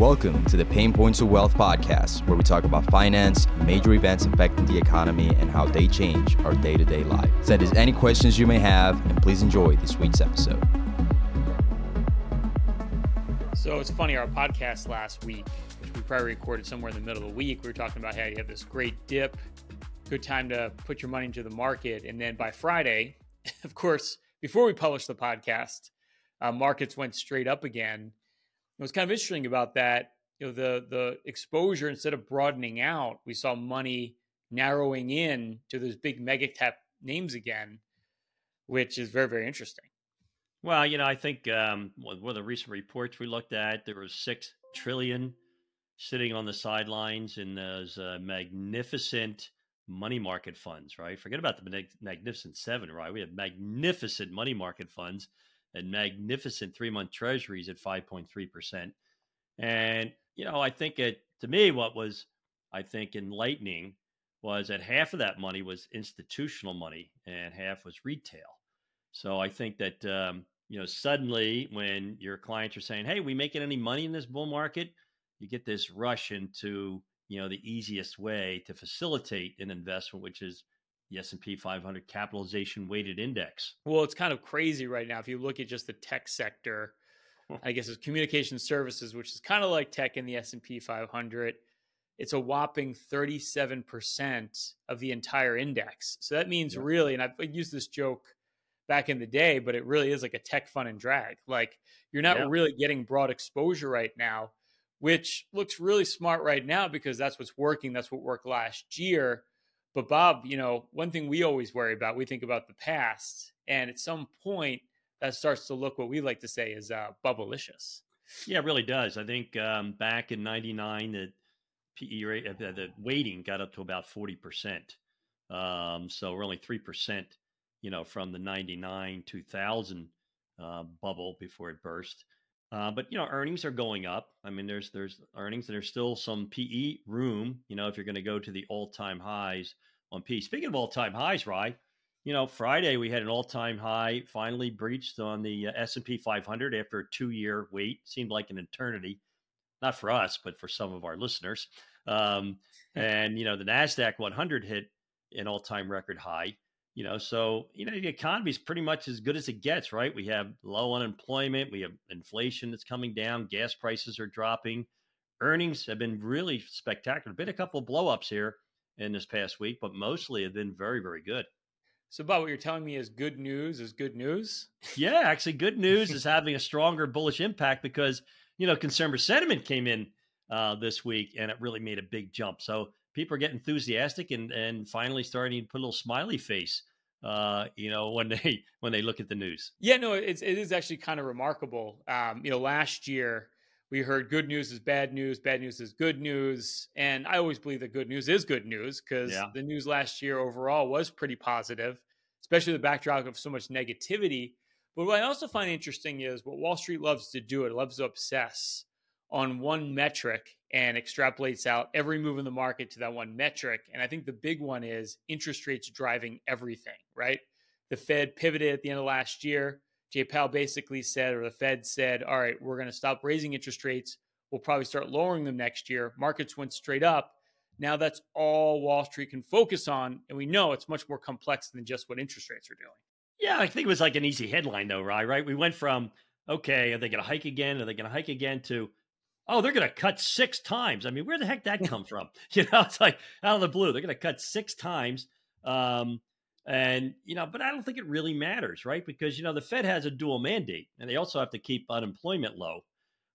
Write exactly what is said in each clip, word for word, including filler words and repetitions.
Welcome to the Payne Points of Wealth podcast, where we talk about finance, major events affecting the economy, and how they change our day-to-day life. Send us any questions you may have, and please enjoy this week's episode. So it's funny, our podcast last week, which we probably recorded somewhere in the middle of the week, we were talking about how you have this great dip, good time to put your money into the market. And then by Friday, of course, before we published the podcast, uh, markets went straight up again. What's kind of interesting about that, you know, the the exposure, instead of broadening out, we saw money narrowing in to those big mega cap names again, which is very, very interesting. Well, you know, I think um, one of the recent reports we looked at, there was six trillion sitting on the sidelines in those uh, magnificent money market funds, right? Forget about the magnificent seven, right? We have magnificent money market funds and magnificent three-month treasuries at five point three percent. And, you know, I think it, to me, what was, I think, enlightening was that half of that money was institutional money and half was retail. So I think that, um, you know, suddenly when your clients are saying, hey, we making any money in this bull market, you get this rush into, you know, the easiest way to facilitate an investment, which is the S and P five hundred capitalization weighted index. Well, it's kind of crazy right now. If you look at just the tech sector, I guess it's communication services, which is kind of like tech in the S and P five hundred. It's a whopping thirty-seven percent of the entire index. So that means yeah. really, and I've used this joke back in the day, but it really is like a tech fun and drag. Like you're not yeah. really getting broad exposure right now, which looks really smart right now because that's what's working. That's what worked last year. But Bob, you know, one thing we always worry about, we think about the past, and at some point that starts to look what we like to say is uh, bubblicious. Yeah, it really does. I think um, back in ninety-nine, the P E rate, uh, the weighting got up to about forty percent. Um, so we're only three percent, you know, from the ninety-nine two thousand uh, bubble before it burst. Uh, but, you know, earnings are going up. I mean, there's there's earnings and there's still some P E room, you know, if you're going to go to the all-time highs on P E. Speaking of all-time highs, Ryan, you know, Friday we had an all-time high finally breached on the S and P five hundred after a two-year wait. Seemed like an eternity, not for us, but for some of our listeners. Um, and, you know, the NASDAQ one hundred hit an all-time record high. You know, so, you know, the economy is pretty much as good as it gets, right? We have low unemployment. We have inflation that's coming down. Gas prices are dropping. Earnings have been really spectacular. Been a couple of blow-ups here in this past week, but mostly have been very, very good. So, Bob, what you're telling me is good news is good news? Yeah, actually, good news is having a stronger bullish impact because, you know, consumer sentiment came in uh, this week, and it really made a big jump. So people are getting enthusiastic and, and finally starting to put a little smiley face, uh, you know, when they when they look at the news. Yeah, no, it's, it is actually kind of remarkable. Um, you know, last year we heard good news is bad news, bad news is good news. And I always believe that good news is good news because yeah. the news last year overall was pretty positive, especially the backdrop of so much negativity. But what I also find interesting is what Wall Street loves to do. It loves to obsess on one metric and extrapolates out every move in the market to that one metric. And I think the big one is interest rates driving everything, right? The Fed pivoted at the end of last year. Jay Powell basically said, or the Fed said, all right, we're going to stop raising interest rates. We'll probably start lowering them next year. Markets went straight up. Now that's all Wall Street can focus on. And we know it's much more complex than just what interest rates are doing. Yeah, I think it was like an easy headline though, Ryan, right? We went from, okay, are they going to hike again? Are they going to hike again? To, oh, they're going to cut six times. I mean, where the heck that come from? You know, it's like out of the blue, they're going to cut six times. Um, and, you know, but I don't think it really matters, right? Because, you know, the Fed has a dual mandate and they also have to keep unemployment low.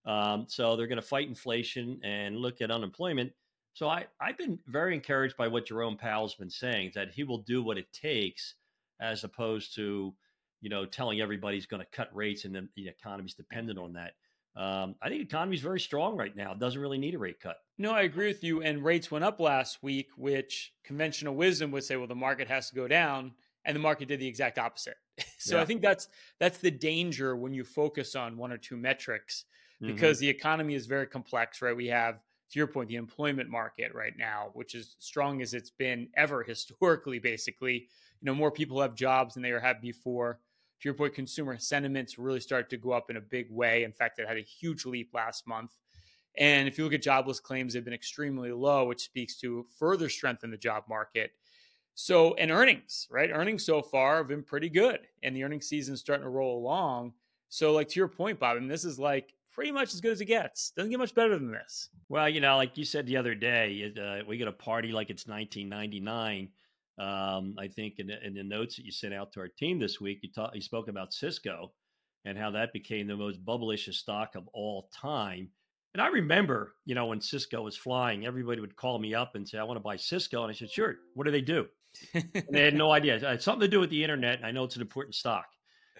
Um, so they're going to fight inflation and look at unemployment. So I, I've been very encouraged by what Jerome Powell's been saying, that he will do what it takes as opposed to, you know, telling everybody he's going to cut rates and the, the economy's dependent on that. Um, I think the economy is very strong right now. It doesn't really need a rate cut. No, I agree with you. And rates went up last week, which conventional wisdom would say, well, the market has to go down, and the market did the exact opposite. So yeah. I think that's that's the danger when you focus on one or two metrics, because mm-hmm. the economy is very complex, right? We have, to your point, the employment market right now, which is strong as it's been ever historically, basically. You know, more people have jobs than they ever have before. To your point, consumer sentiments really start to go up in a big way. In fact, it had a huge leap last month. And if you look at jobless claims, they've been extremely low, which speaks to further strength in the job market. So, and earnings, right? Earnings so far have been pretty good, and the earnings season's starting to roll along. So, like, to your point, Bob, and this is like pretty much as good as it gets. Doesn't get much better than this. Well, you know, like you said the other day, uh, we got to party like it's nineteen ninety-nine. Um, I think in the, in the notes that you sent out to our team this week, you talked, you spoke about Cisco and how that became the most bullish stock of all time. And I remember, you know, when Cisco was flying, everybody would call me up and say, I want to buy Cisco. And I said, sure. What do they do? And they had no idea. It had something to do with the internet. And I know it's an important stock.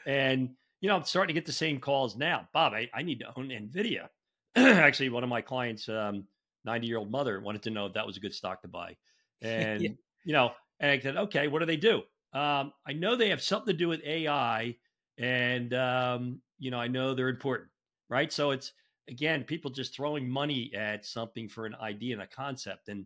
And, you know, I'm starting to get the same calls now. Bob, I, I need to own Nvidia. Actually, one of my clients, um, ninety-year-old mother wanted to know if that was a good stock to buy. And, yeah. you know, and I said, okay, what do they do? Um, I know they have something to do with A I, and, um, you know, I know they're important, right? So it's, again, people just throwing money at something for an idea and a concept. And,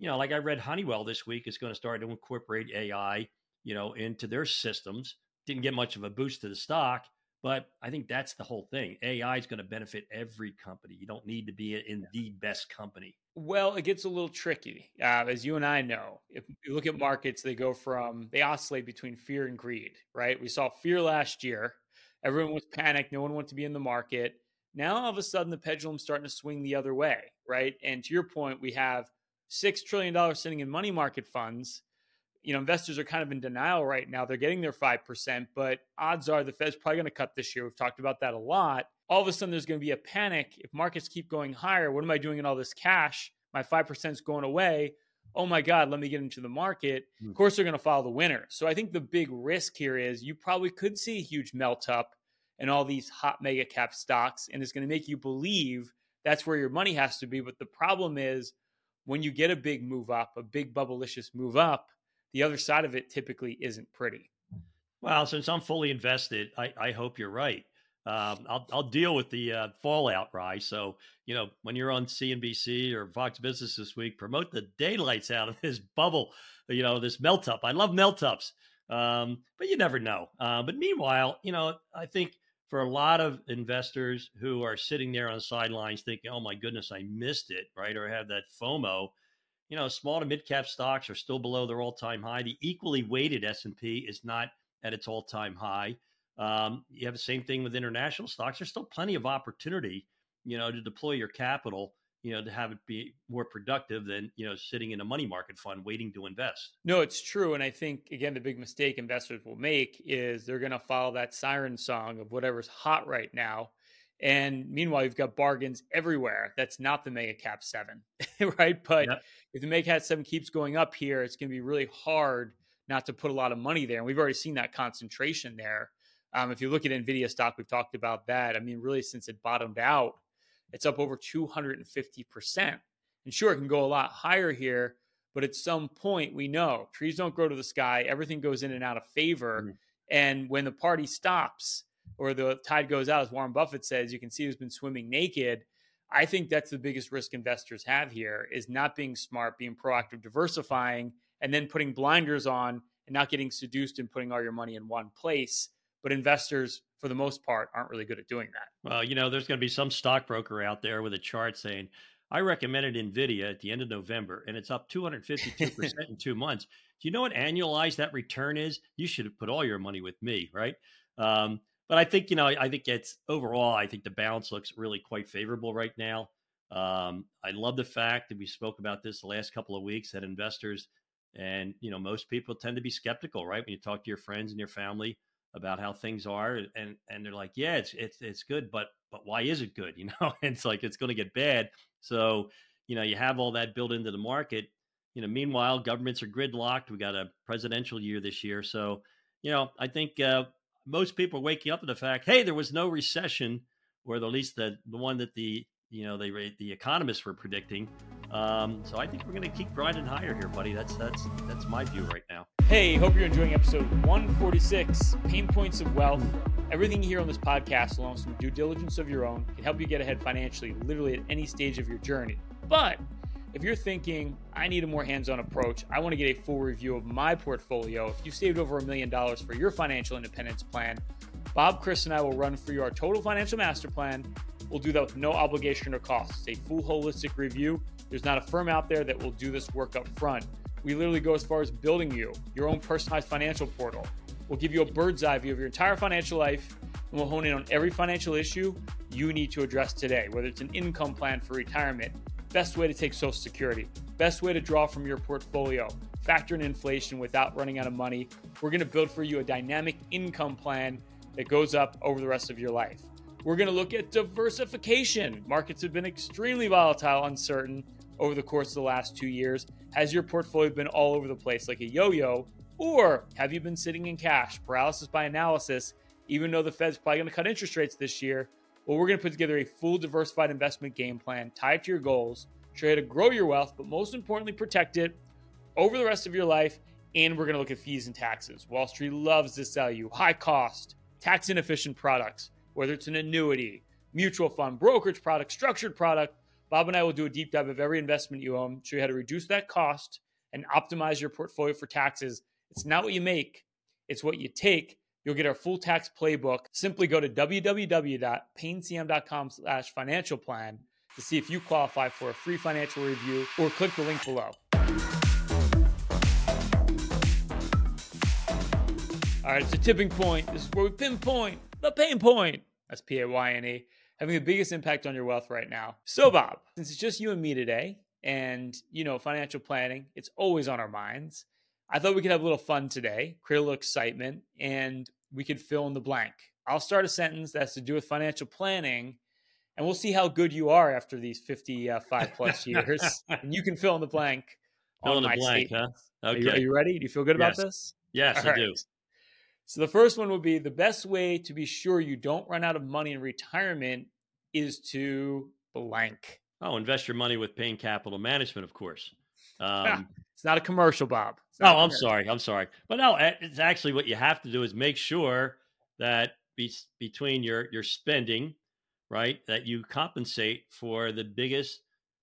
you know, like I read Honeywell this week is going to start to incorporate A I, you know, into their systems. Didn't get much of a boost to the stock, but I think that's the whole thing. A I is going to benefit every company. You don't need to be in the best company. Well, it gets a little tricky. Uh, as you and I know, if you look at markets, they go from, they oscillate between fear and greed, right? We saw fear last year. Everyone was panicked. No one wanted to be in the market. Now, all of a sudden, the pendulum's starting to swing the other way, right? And to your point, we have six trillion dollars sitting in money market funds. You know, investors are kind of in denial right now. They're getting their five percent, but odds are the Fed's probably going to cut this year. We've talked about that a lot. All of a sudden, there's going to be a panic. If markets keep going higher, what am I doing in all this cash? My five percent is going away. Oh my God, let me get into the market. Mm-hmm. Of course, they're going to follow the winner. So I think the big risk here is you probably could see a huge melt up in all these hot mega cap stocks, and it's going to make you believe that's where your money has to be. But the problem is when you get a big move up, a big bubblicious move up, the other side of it typically isn't pretty. Well, since I'm fully invested, I, I hope you're right. Um, I'll, I'll deal with the uh, fallout, Rye. So, you know, when you're on C N B C or Fox Business this week, promote the daylights out of this bubble, you know, this melt up. I love melt ups, um, but you never know. Uh, but meanwhile, you know, I think for a lot of investors who are sitting there on the sidelines thinking, oh my goodness, I missed it, right? Or have that FOMO, you know, small to mid cap stocks are still below their all time high. The equally weighted S and P is not at its all time high. Um, you have the same thing with international stocks. There's still plenty of opportunity, you know, to deploy your capital, you know, to have it be more productive than, you know, sitting in a money market fund waiting to invest. No, it's true. And I think, again, the big mistake investors will make is they're going to follow that siren song of whatever's hot right now. And meanwhile, you've got bargains everywhere. That's not the mega cap seven, right? But yep. if the mega cap seven keeps going up here, it's going to be really hard not to put a lot of money there. And we've already seen that concentration there. Um, if you look at Nvidia stock, we've talked about that. I mean, really, since it bottomed out, it's up over two hundred fifty percent. And sure, it can go a lot higher here, but at some point, we know trees don't grow to the sky. Everything goes in and out of favor. Mm-hmm. And when the party stops or the tide goes out, as Warren Buffett says, you can see who's been swimming naked. I think that's the biggest risk investors have here is not being smart, being proactive, diversifying, and then putting blinders on and not getting seduced and putting all your money in one place. But investors, for the most part, aren't really good at doing that. Well, you know, there's going to be some stockbroker out there with a chart saying, I recommended Nvidia at the end of November, and it's up two hundred fifty-two percent in two months. Do you know what annualized that return is? You should have put all your money with me, right? Um, but I think, you know, I think it's overall, I think the balance looks really quite favorable right now. Um, I love the fact that we spoke about this the last couple of weeks that investors and, you know, most people tend to be skeptical, right? When you talk to your friends and your family about how things are, and and they're like, yeah, it's it's it's good, but but why is it good? You know, it's like it's going to get bad. So, you know, you have all that built into the market. You know, meanwhile, governments are gridlocked. We got a presidential year this year, so you know, I think uh, most people are waking up to the fact, hey, there was no recession, or at least the the one that the you know they the economists were predicting. Um, so I think we're going to keep grinding higher here, buddy. That's that's that's my view right now. Hey, hope you're enjoying episode one forty-six, Payne Points of Wealth. Everything here on this podcast, along with some due diligence of your own, can help you get ahead financially, literally at any stage of your journey. But if you're thinking, I need a more hands-on approach, I want to get a full review of my portfolio. If you saved over a million dollars for your financial independence plan, Bob, Chris, and I will run through our total financial master plan We'll do that with no obligation or cost. It's a full holistic review. There's not a firm out there that will do this work up front. We literally go as far as building you your own personalized financial portal. We'll give you a bird's eye view of your entire financial life, and we'll hone in on every financial issue you need to address today, whether it's an income plan for retirement, best way to take Social Security, best way to draw from your portfolio, factor in inflation without running out of money. We're going to build for you a dynamic income plan that goes up over the rest of your life. We're going to look at diversification. Markets have been extremely volatile, uncertain over the course of the last two years. Has your portfolio been all over the place like a yo-yo? Or have you been sitting in cash, paralysis by analysis, even though the Fed's probably going to cut interest rates this year? Well, we're going to put together a full diversified investment game plan tied to your goals, show you how to grow your wealth, but most importantly, protect it over the rest of your life. And we're going to look at fees and taxes. Wall Street loves to sell you high cost, tax inefficient products, whether it's an annuity, mutual fund, brokerage product, structured product. Bob and I will do a deep dive of every investment you own, show you how to reduce that cost and optimize your portfolio for taxes. It's not what you make, it's what you take. You'll get our full tax playbook. Simply go to w w w dot payne c m dot com slash financial plan to see if you qualify for a free financial review, or click the link below. All right, it's a tipping point. This is where we pinpoint the pain point. That's P A Y N E. Having the biggest impact on your wealth right now. So Bob, since it's just you and me today, and you know, financial planning, it's always on our minds. I thought we could have a little fun today, create a little excitement, and we could fill in the blank. I'll start a sentence that has to do with financial planning, and we'll see how good you are after these fifty-five plus years. And you can fill in the blank. Fill in the blank, huh? Okay. Are you, are you ready? Do you feel good about this? Yes, I do. So the first one would be, the best way to be sure you don't run out of money in retirement is to blank. Oh, invest your money with Payne Capital Management, of course. Um, yeah, it's not a commercial, Bob. Oh, I'm commercial. sorry. I'm sorry. But no, it's actually what you have to do is make sure that be, between your, your spending, right, that you compensate for the biggest,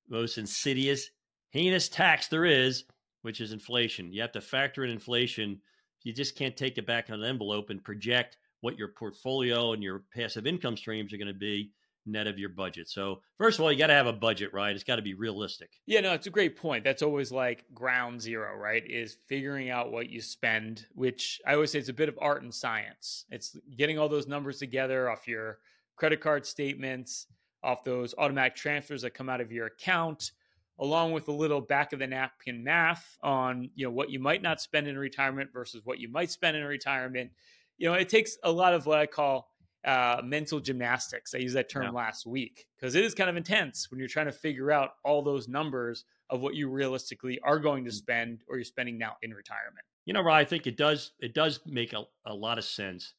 most insidious, heinous tax there is, which is inflation. You have to factor in inflation. You just can't take it back in an envelope and project what your portfolio and your passive income streams are going to be net of your budget. So first of all, you got to have a budget, right? It's got to be realistic. Yeah, no, it's a great point. That's always like ground zero, right? Is figuring out what you spend, which I always say it's a bit of art and science. It's getting all those numbers together off your credit card statements, off those automatic transfers that come out of your account, along with a little back of the napkin math on, you know, what you might not spend in retirement versus what you might spend in retirement. You know, it takes a lot of what I call uh, mental gymnastics. I used that term yeah. last week, because it is kind of intense when you're trying to figure out all those numbers of what you realistically are going to spend or you're spending now in retirement. You know, Ryan, I think it does, it does make a, a lot of sense,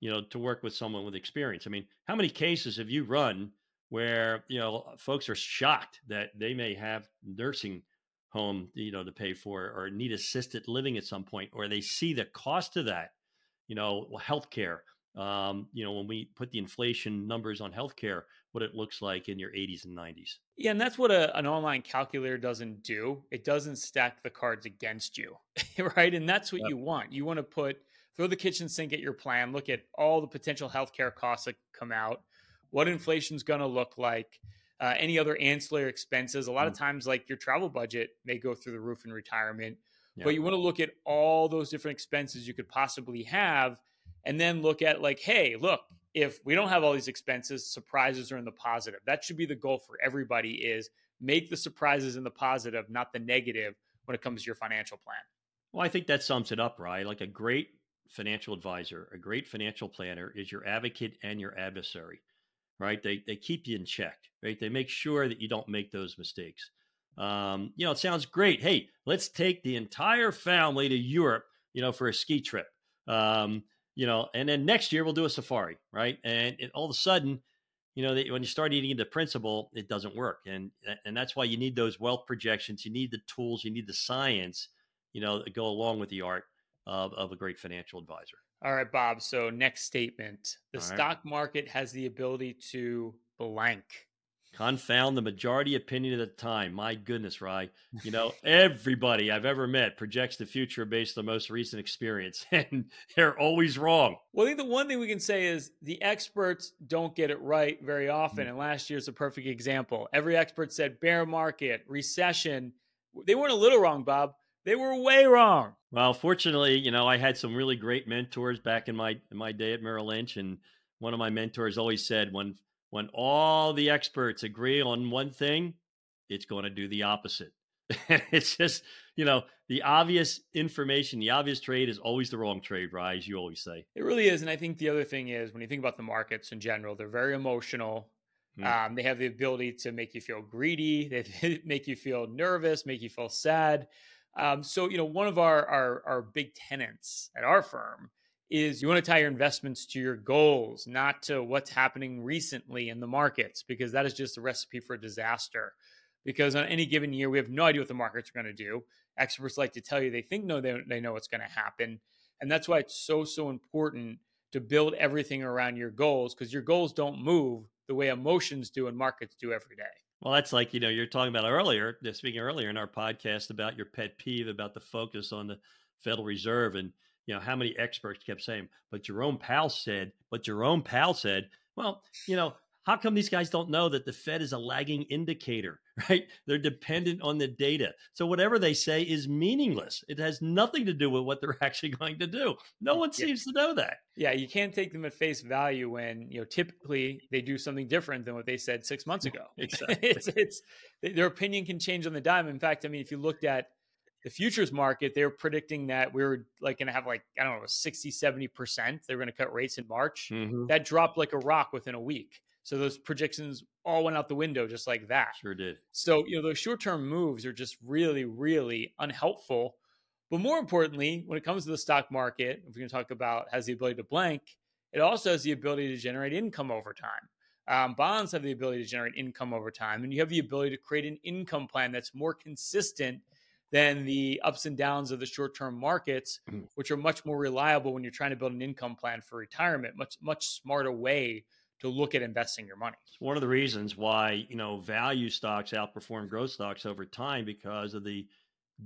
you know, to work with someone with experience. I mean, how many cases have you run where, you know, folks are shocked that they may have nursing home, you know, to pay for, or need assisted living at some point, or they see the cost of that, you know, healthcare. Um, you know, when we put the inflation numbers on healthcare, what it looks like in your eighties and nineties. Yeah. And that's what a, an online calculator doesn't do. It doesn't stack the cards against you, right? And that's what yep. you want. You want to put, throw the kitchen sink at your plan, look at all the potential healthcare costs that come out, what inflation's going to look like, uh, any other ancillary expenses. A lot mm. of times, like your travel budget may go through the roof in retirement, yeah. but you want to look at all those different expenses you could possibly have, and then look at like, hey, look, if we don't have all these expenses, surprises are in the positive. That should be the goal for everybody, is make the surprises in the positive, not the negative when it comes to your financial plan. Well, I think that sums it up, right? Like a great financial advisor, a great financial planner is your advocate and your adversary. Right? They they keep you in check, right? They make sure that you don't make those mistakes. Um, you know, it sounds great. Hey, let's take the entire family to Europe, you know, for a ski trip. Um, you know, and then next year we'll do a safari, right? And it, all of a sudden, you know, they, when you start eating into principle, it doesn't work. And, and that's why you need those wealth projections. You need the tools, you need the science, you know, that go along with the art of, of a great financial advisor. All right, Bob. So next statement, the All right. stock market has the ability to blank. Confound the majority opinion at the time. My goodness, Ryan. You know, everybody I've ever met projects the future based on the most recent experience, and they're always wrong. Well, I think the one thing we can say is the experts don't get it right very often. Mm-hmm. And last year's a perfect example. Every expert said bear market, recession. They weren't a little wrong, Bob. They were way wrong. Well, fortunately, you know, I had some really great mentors back in my in my day at Merrill Lynch. And one of my mentors always said, when When all the experts agree on one thing, it's going to do the opposite. It's just, you know, the obvious information, the obvious trade is always the wrong trade, Ryan, as you always say. It really is. And I think the other thing is when you think about the markets in general, they're very emotional. Mm. Um, they have the ability to make you feel greedy. They make you feel nervous, make you feel sad. Um, so, you know, one of our, our, our big tenets at our firm is you want to tie your investments to your goals, not to what's happening recently in the markets, because that is just a recipe for disaster. Because on any given year, we have no idea what the markets are going to do. Experts like to tell you they think no, they, they know what's going to happen. And that's why it's so, so important to build everything around your goals, because your goals don't move the way emotions do and markets do every day. Well, that's like, you know, you're talking about earlier, speaking earlier in our podcast about your pet peeve, about the focus on the Federal Reserve. And you know, how many experts kept saying, but Jerome Powell said, but Jerome Powell said, well, you know, how come these guys don't know that the Fed is a lagging indicator, right? They're dependent on the data. So whatever they say is meaningless. It has nothing to do with what they're actually going to do. No one yeah. seems to know that. Yeah, you can't take them at face value when, you know, typically they do something different than what they said six months ago. Exactly. it's, it's, their opinion can change on the dime. In fact, I mean, if you looked at the futures market, they were predicting that we were like going to have like, I don't know, sixty, seventy percent. They were going to cut rates in March. Mm-hmm. That dropped like a rock within a week. So those predictions all went out the window just like that. Sure did. So, you know, those short-term moves are just really, really unhelpful. But more importantly, when it comes to the stock market, if we're going to talk about has the ability to blank, it also has the ability to generate income over time. Um, bonds have the ability to generate income over time. And you have the ability to create an income plan that's more consistent than the ups and downs of the short-term markets, which are much more reliable when you're trying to build an income plan for retirement, much, much smarter way to look at investing your money. It's one of the reasons why, you know, value stocks outperform growth stocks over time because of the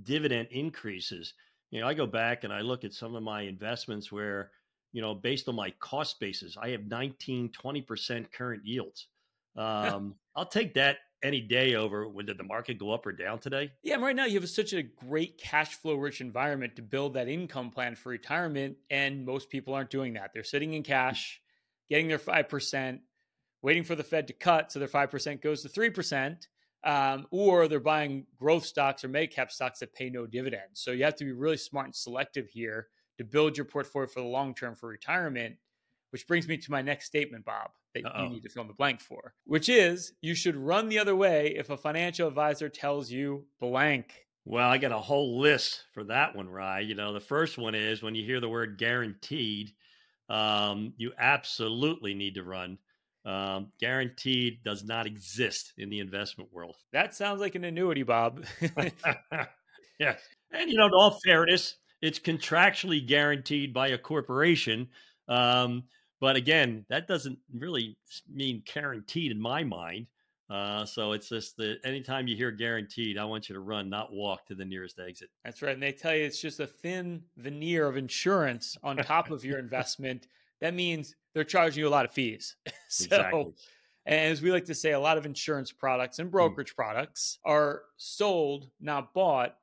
dividend increases. You know, I go back and I look at some of my investments where, you know, based on my cost basis, I have nineteen, twenty percent current yields. Um, I'll take that any day over when did the market go up or down today? Yeah. And right now you have such a great cash flow rich environment to build that income plan for retirement. And most people aren't doing that. They're sitting in cash, getting their five percent, waiting for the Fed to cut. So their five percent goes to three percent, um, or they're buying growth stocks or mega cap stocks that pay no dividends. So you have to be really smart and selective here to build your portfolio for the long-term for retirement, which brings me to my next statement, Bob, that Uh-oh. you need to fill in the blank for, which is you should run the other way if a financial advisor tells you blank. Well, I got a whole list for that one, Ryan. You know, the first one is when you hear the word guaranteed, um, you absolutely need to run. Um, guaranteed does not exist in the investment world. That sounds like an annuity, Bob. Yeah. And, you know, in all fairness, it's contractually guaranteed by a corporation. Um, But again, that doesn't really mean guaranteed in my mind. Uh, so it's just that anytime you hear guaranteed, I want you to run, not walk to the nearest exit. That's right. And they tell you it's just a thin veneer of insurance on top of your investment. That means they're charging you a lot of fees. So, exactly. And as we like to say, a lot of insurance products and brokerage mm. products are sold, not bought.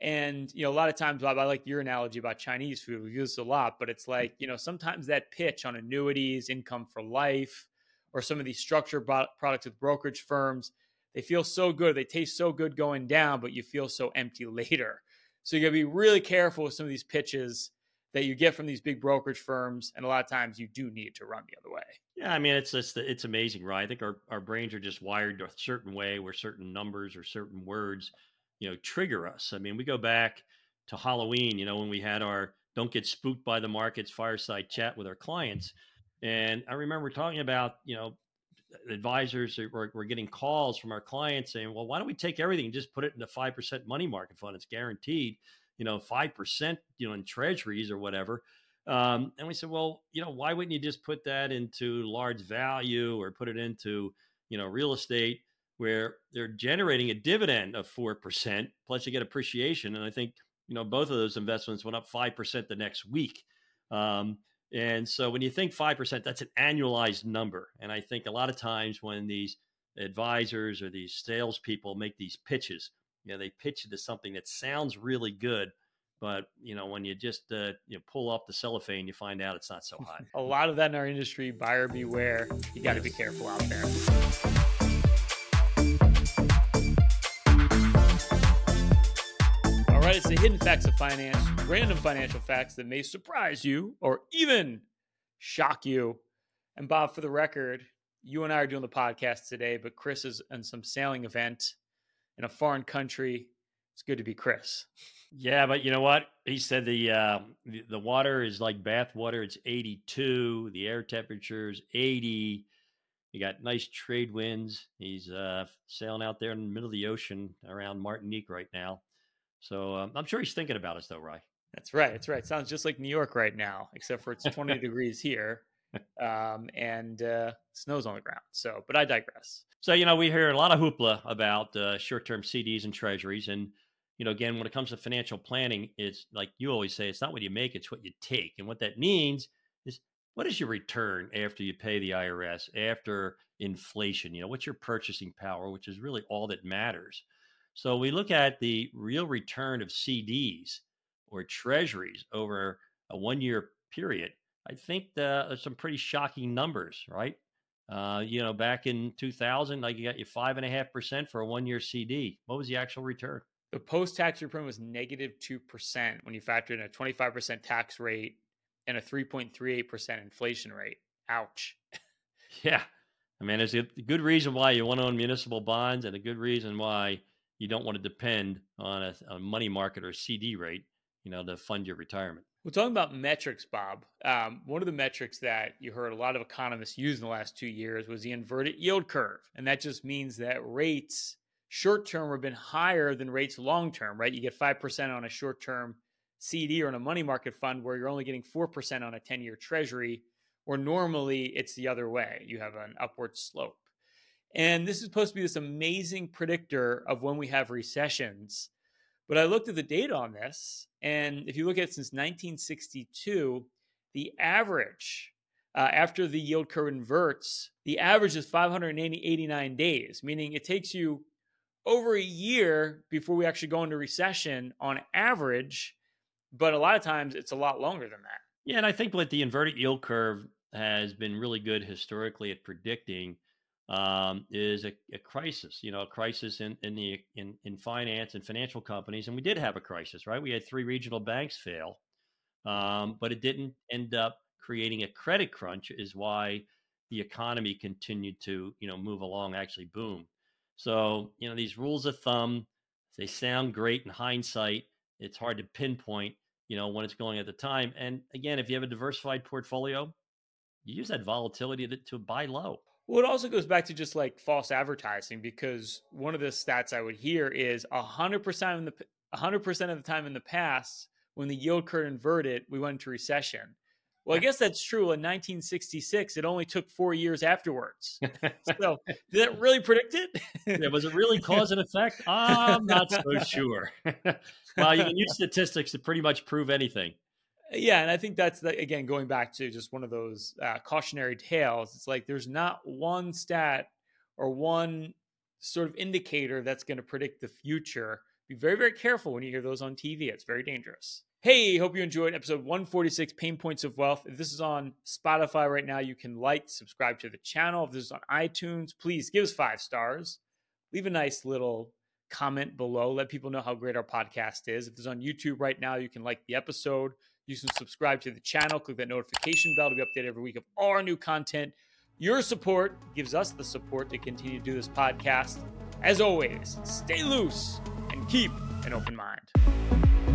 And, you know, a lot of times, Bob, I like your analogy about Chinese food. We use this a lot, but it's like, you know, sometimes that pitch on annuities, income for life, or some of these structured products with brokerage firms, they feel so good. They taste so good going down, but you feel so empty later. So you got to be really careful with some of these pitches that you get from these big brokerage firms. And a lot of times you do need to run the other way. Yeah, I mean, it's just, it's amazing, right? I think our, our brains are just wired a certain way where certain numbers or certain words, you know, trigger us. I mean, we go back to Halloween, you know, when we had our Don't Get Spooked by the Markets fireside chat with our clients. And I remember talking about, you know, advisors were, were getting calls from our clients saying, well, why don't we take everything and just put it in the five percent money market fund? It's guaranteed, you know, five percent, you know, in treasuries or whatever. Um, and we said, well, you know, why wouldn't you just put that into large value or put it into, you know, real estate? where they're generating a dividend of four percent, plus you get appreciation. And I think, you know, both of those investments went up five percent the next week. Um, and so when you think five percent, that's an annualized number. And I think a lot of times when these advisors or these salespeople make these pitches, you know, they pitch into something that sounds really good, but, you know, when you just uh, you know, pull off the cellophane, you find out it's not so hot. A lot of that in our industry, buyer beware. You got to be careful out there. All right, it's the hidden facts of finance, random financial facts that may surprise you or even shock you. And Bob, for the record, you and I are doing the podcast today, but Chris is in some sailing event in a foreign country. It's good to be Chris. Yeah, but you know what? He said the uh, the, the water is like bath water. It's eighty-two. The air temperature is eighty. You got nice trade winds. He's uh, sailing out there in the middle of the ocean around Martinique right now. So um, I'm sure he's thinking about us, though, Ryan. That's right. That's right. Sounds just like New York right now, except for it's twenty degrees here. Um, and, uh, snow's on the ground. So, but I digress. So, you know, we hear a lot of hoopla about, uh, short-term C Ds and treasuries. And, you know, again, when it comes to financial planning, it's like you always say, it's not what you make, it's what you take. And what that means is what is your return after you pay the I R S, after inflation, you know, what's your purchasing power, which is really all that matters. So we look at the real return of C Ds or treasuries over a one-year period. I think the, some pretty shocking numbers, right? Uh, you know, back in two thousand, like you got your five and a half percent for a one-year C D. What was the actual return? The post-tax return was negative two percent when you factor in a twenty-five percent tax rate and a three point three eight percent inflation rate. Ouch. Yeah, I mean, there's a good reason why you want to own municipal bonds, and a good reason why you don't want to depend on a, a money market or a C D rate, you know, to fund your retirement. We're talking about metrics, Bob. Um, one of the metrics that you heard a lot of economists use in the last two years was the inverted yield curve. And that just means that rates short-term have been higher than rates long-term, right? You get five percent on a short-term C D or on a money market fund, where you're only getting four percent on a ten-year treasury, or normally it's the other way. You have an upward slope. And this is supposed to be this amazing predictor of when we have recessions. But I looked at the data on this, and if you look at it since nineteen sixty-two, the average, uh, after the yield curve inverts, the average is five hundred eighty-nine days, meaning it takes you over a year before we actually go into recession on average, but a lot of times it's a lot longer than that. Yeah, and I think what the inverted yield curve has been really good historically at predicting um, is a, a crisis, you know, a crisis in, in the, in, in finance and financial companies. And we did have a crisis, right? We had three regional banks fail. Um, but it didn't end up creating a credit crunch, is why the economy continued to, you know, move along, actually boom. So, you know, these rules of thumb, they sound great in hindsight. It's hard to pinpoint, you know, when it's going at the time. And again, if you have a diversified portfolio, you use that volatility to, to buy low. Well, it also goes back to just like false advertising, because one of the stats I would hear is one hundred percent in the one hundred percent of the time in the past, when the yield curve inverted, we went into recession. Well, I guess that's true. In nineteen sixty-six, it only took four years afterwards. So did that really predict it? Yeah, was it really cause and effect? I'm not so sure. Well, you can use statistics to pretty much prove anything. Yeah. And I think that's, the, again, going back to just one of those uh, cautionary tales. It's like there's not one stat or one sort of indicator that's going to predict the future. Be very, very careful when you hear those on T V. It's very dangerous. Hey, hope you enjoyed episode one forty-six, Payne Points of Wealth. If this is on Spotify right now, you can like, subscribe to the channel. If this is on iTunes, please give us five stars. Leave a nice little comment below. Let people know how great our podcast is. If it's on YouTube right now, you can like the episode. You can subscribe to the channel. Click that notification bell to be updated every week of all our new content. Your support gives us the support to continue to do this podcast. As always, stay loose and keep an open mind.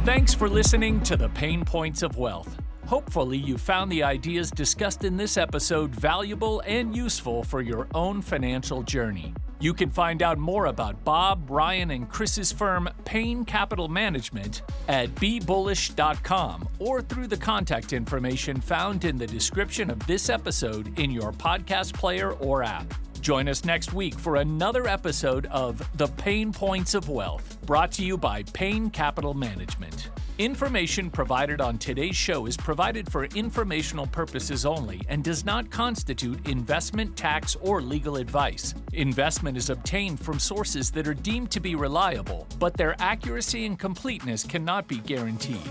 Thanks for listening to the Payne Points of Wealth. Hopefully, you found the ideas discussed in this episode valuable and useful for your own financial journey. You can find out more about Bob, Ryan, and Chris's firm, Payne Capital Management, at Be Bullish dot com or through the contact information found in the description of this episode in your podcast player or app. Join us next week for another episode of The Payne Points of Wealth, brought to you by Payne Capital Management. Information provided on today's show is provided for informational purposes only and does not constitute investment, tax, or legal advice. Investment is obtained from sources that are deemed to be reliable, but their accuracy and completeness cannot be guaranteed.